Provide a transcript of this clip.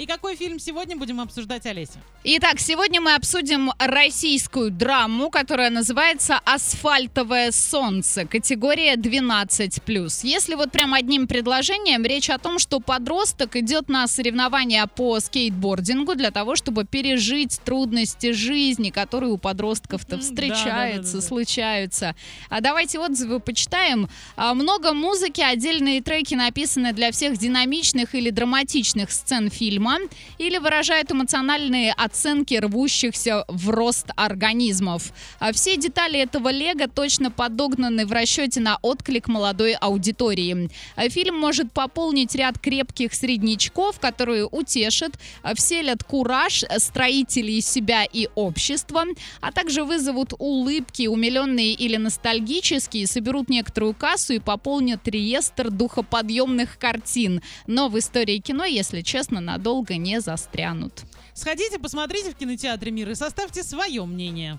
И какой фильм сегодня будем обсуждать, Олеся? Итак, сегодня мы обсудим российскую драму, которая называется «Асфальтовое солнце», категория 12+. Если вот прям одним предложением, речь о том, что подросток идет на соревнования по скейтбордингу для того, чтобы пережить трудности жизни, которые у подростков-то встречаются, случаются. А давайте отзывы почитаем. Много музыки, отдельные треки написаны для всех динамичных или драматичных сцен фильма. Или выражают эмоциональные оценки рвущихся в рост организмов. Все детали этого лего точно подогнаны в расчете на отклик молодой аудитории. Фильм может пополнить ряд крепких среднячков, которые утешат, вселят кураж строителей себя и общества, а также вызовут улыбки, умиленные или ностальгические, соберут некоторую кассу и пополнят реестр духоподъемных картин. Но в истории кино, если честно, надолго не застрянут. Сходите, посмотрите в кинотеатре «Мир» и составьте свое мнение.